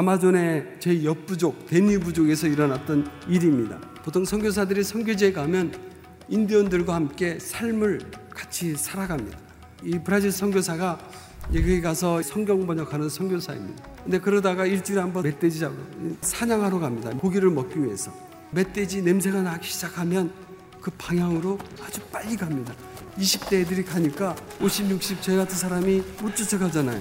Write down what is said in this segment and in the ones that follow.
아마존의 제 옆부족, 데니부족에서 일어났던 일입니다. 보통 선교사들이 선교지에 가면 인디언들과 함께 삶을 같이 살아갑니다. 이 브라질 선교사가 여기 가서 성경 번역하는 선교사입니다. 근데 그러다가 일주일에 한번 멧돼지 잡고 사냥하러 갑니다. 고기를 먹기 위해서. 멧돼지 냄새가 나기 시작하면 그 방향으로 아주 빨리 갑니다. 20대 애들이 가니까 50, 60 저희 같은 사람이 못 쫓아가잖아요.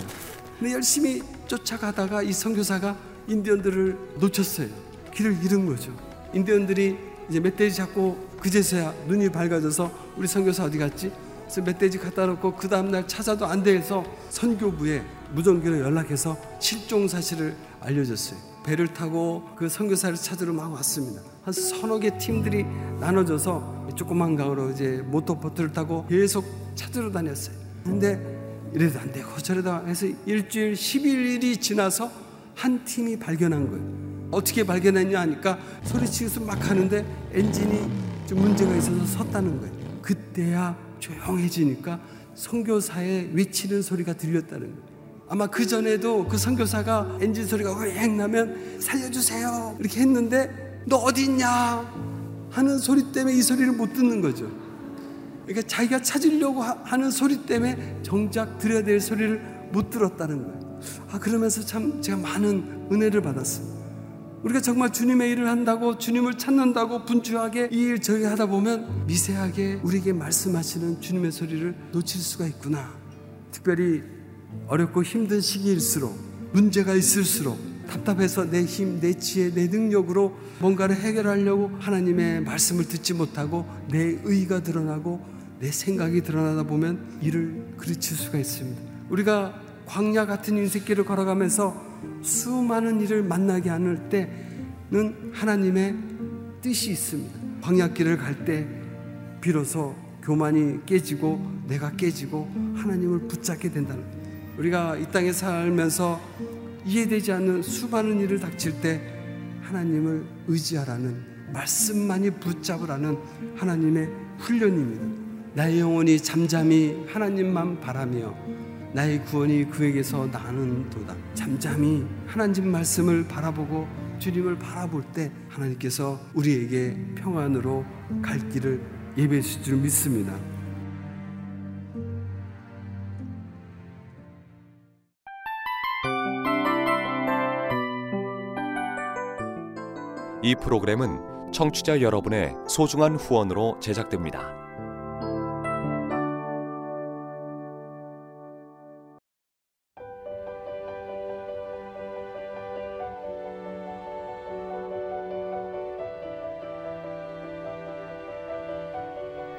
근데 열심히 쫓아가다가 이 선교사가 인디언들을 놓쳤어요. 길을 잃은 거죠. 인디언들이 이제 멧돼지 잡고 그제서야 눈이 밝아져서 우리 선교사 어디 갔지? 그래서 멧돼지 갖다 놓고 그 다음날 찾아도 안 돼서 선교부에 무전기로 연락해서 실종 사실을 알려줬어요. 배를 타고 그 선교사를 찾으러 막 왔습니다. 한 서너 개 팀들이 나눠져서 조그만 강으로 이제 모터보트를 타고 계속 찾으러 다녔어요. 근데 이래도 안 되고 저래도 해서 일주일 10일이 지나서 한 팀이 발견한 거예요. 어떻게 발견했냐 하니까 소리치면서 막 하는데 엔진이 좀 문제가 있어서 섰다는 거예요. 그때야 조용해지니까 선교사의 외치는 소리가 들렸다는 거예요. 아마 그전에도 그 선교사가 엔진 소리가 왱 나면 살려주세요 이렇게 했는데 너 어디 있냐 하는 소리 때문에 이 소리를 못 듣는 거죠. 그러니까 자기가 찾으려고 하는 소리 때문에 정작 들어야 될 소리를 못 들었다는 거예요. 그러면서 참 제가 많은 은혜를 받았어요. 우리가 정말 주님의 일을 한다고 주님을 찾는다고 분주하게 이 일 저기 하다 보면 미세하게 우리에게 말씀하시는 주님의 소리를 놓칠 수가 있구나. 특별히 어렵고 힘든 시기일수록 문제가 있을수록 답답해서 내 힘, 내 지혜, 내 능력으로 뭔가를 해결하려고 하나님의 말씀을 듣지 못하고 내 의의가 드러나고 내 생각이 드러나다 보면 일을 그르칠 수가 있습니다. 우리가 광야 같은 인생길을 걸어가면서 수많은 일을 만나게 하는 때는 하나님의 뜻이 있습니다. 광야길을 갈 때 비로소 교만이 깨지고 내가 깨지고 하나님을 붙잡게 된다는 거예요. 우리가 이 땅에 살면서 이해되지 않는 수많은 일을 닥칠 때 하나님을 의지하라는 말씀만이 붙잡으라는 하나님의 훈련입니다. 나의 영혼이 잠잠히 하나님만 바라며 나의 구원이 그에게서 나는 도다. 잠잠히 하나님 말씀을 바라보고 주님을 바라볼 때 하나님께서 우리에게 평안으로 갈 길을 예비해 주실 줄 믿습니다. 이 프로그램은 청취자 여러분의 소중한 후원으로 제작됩니다.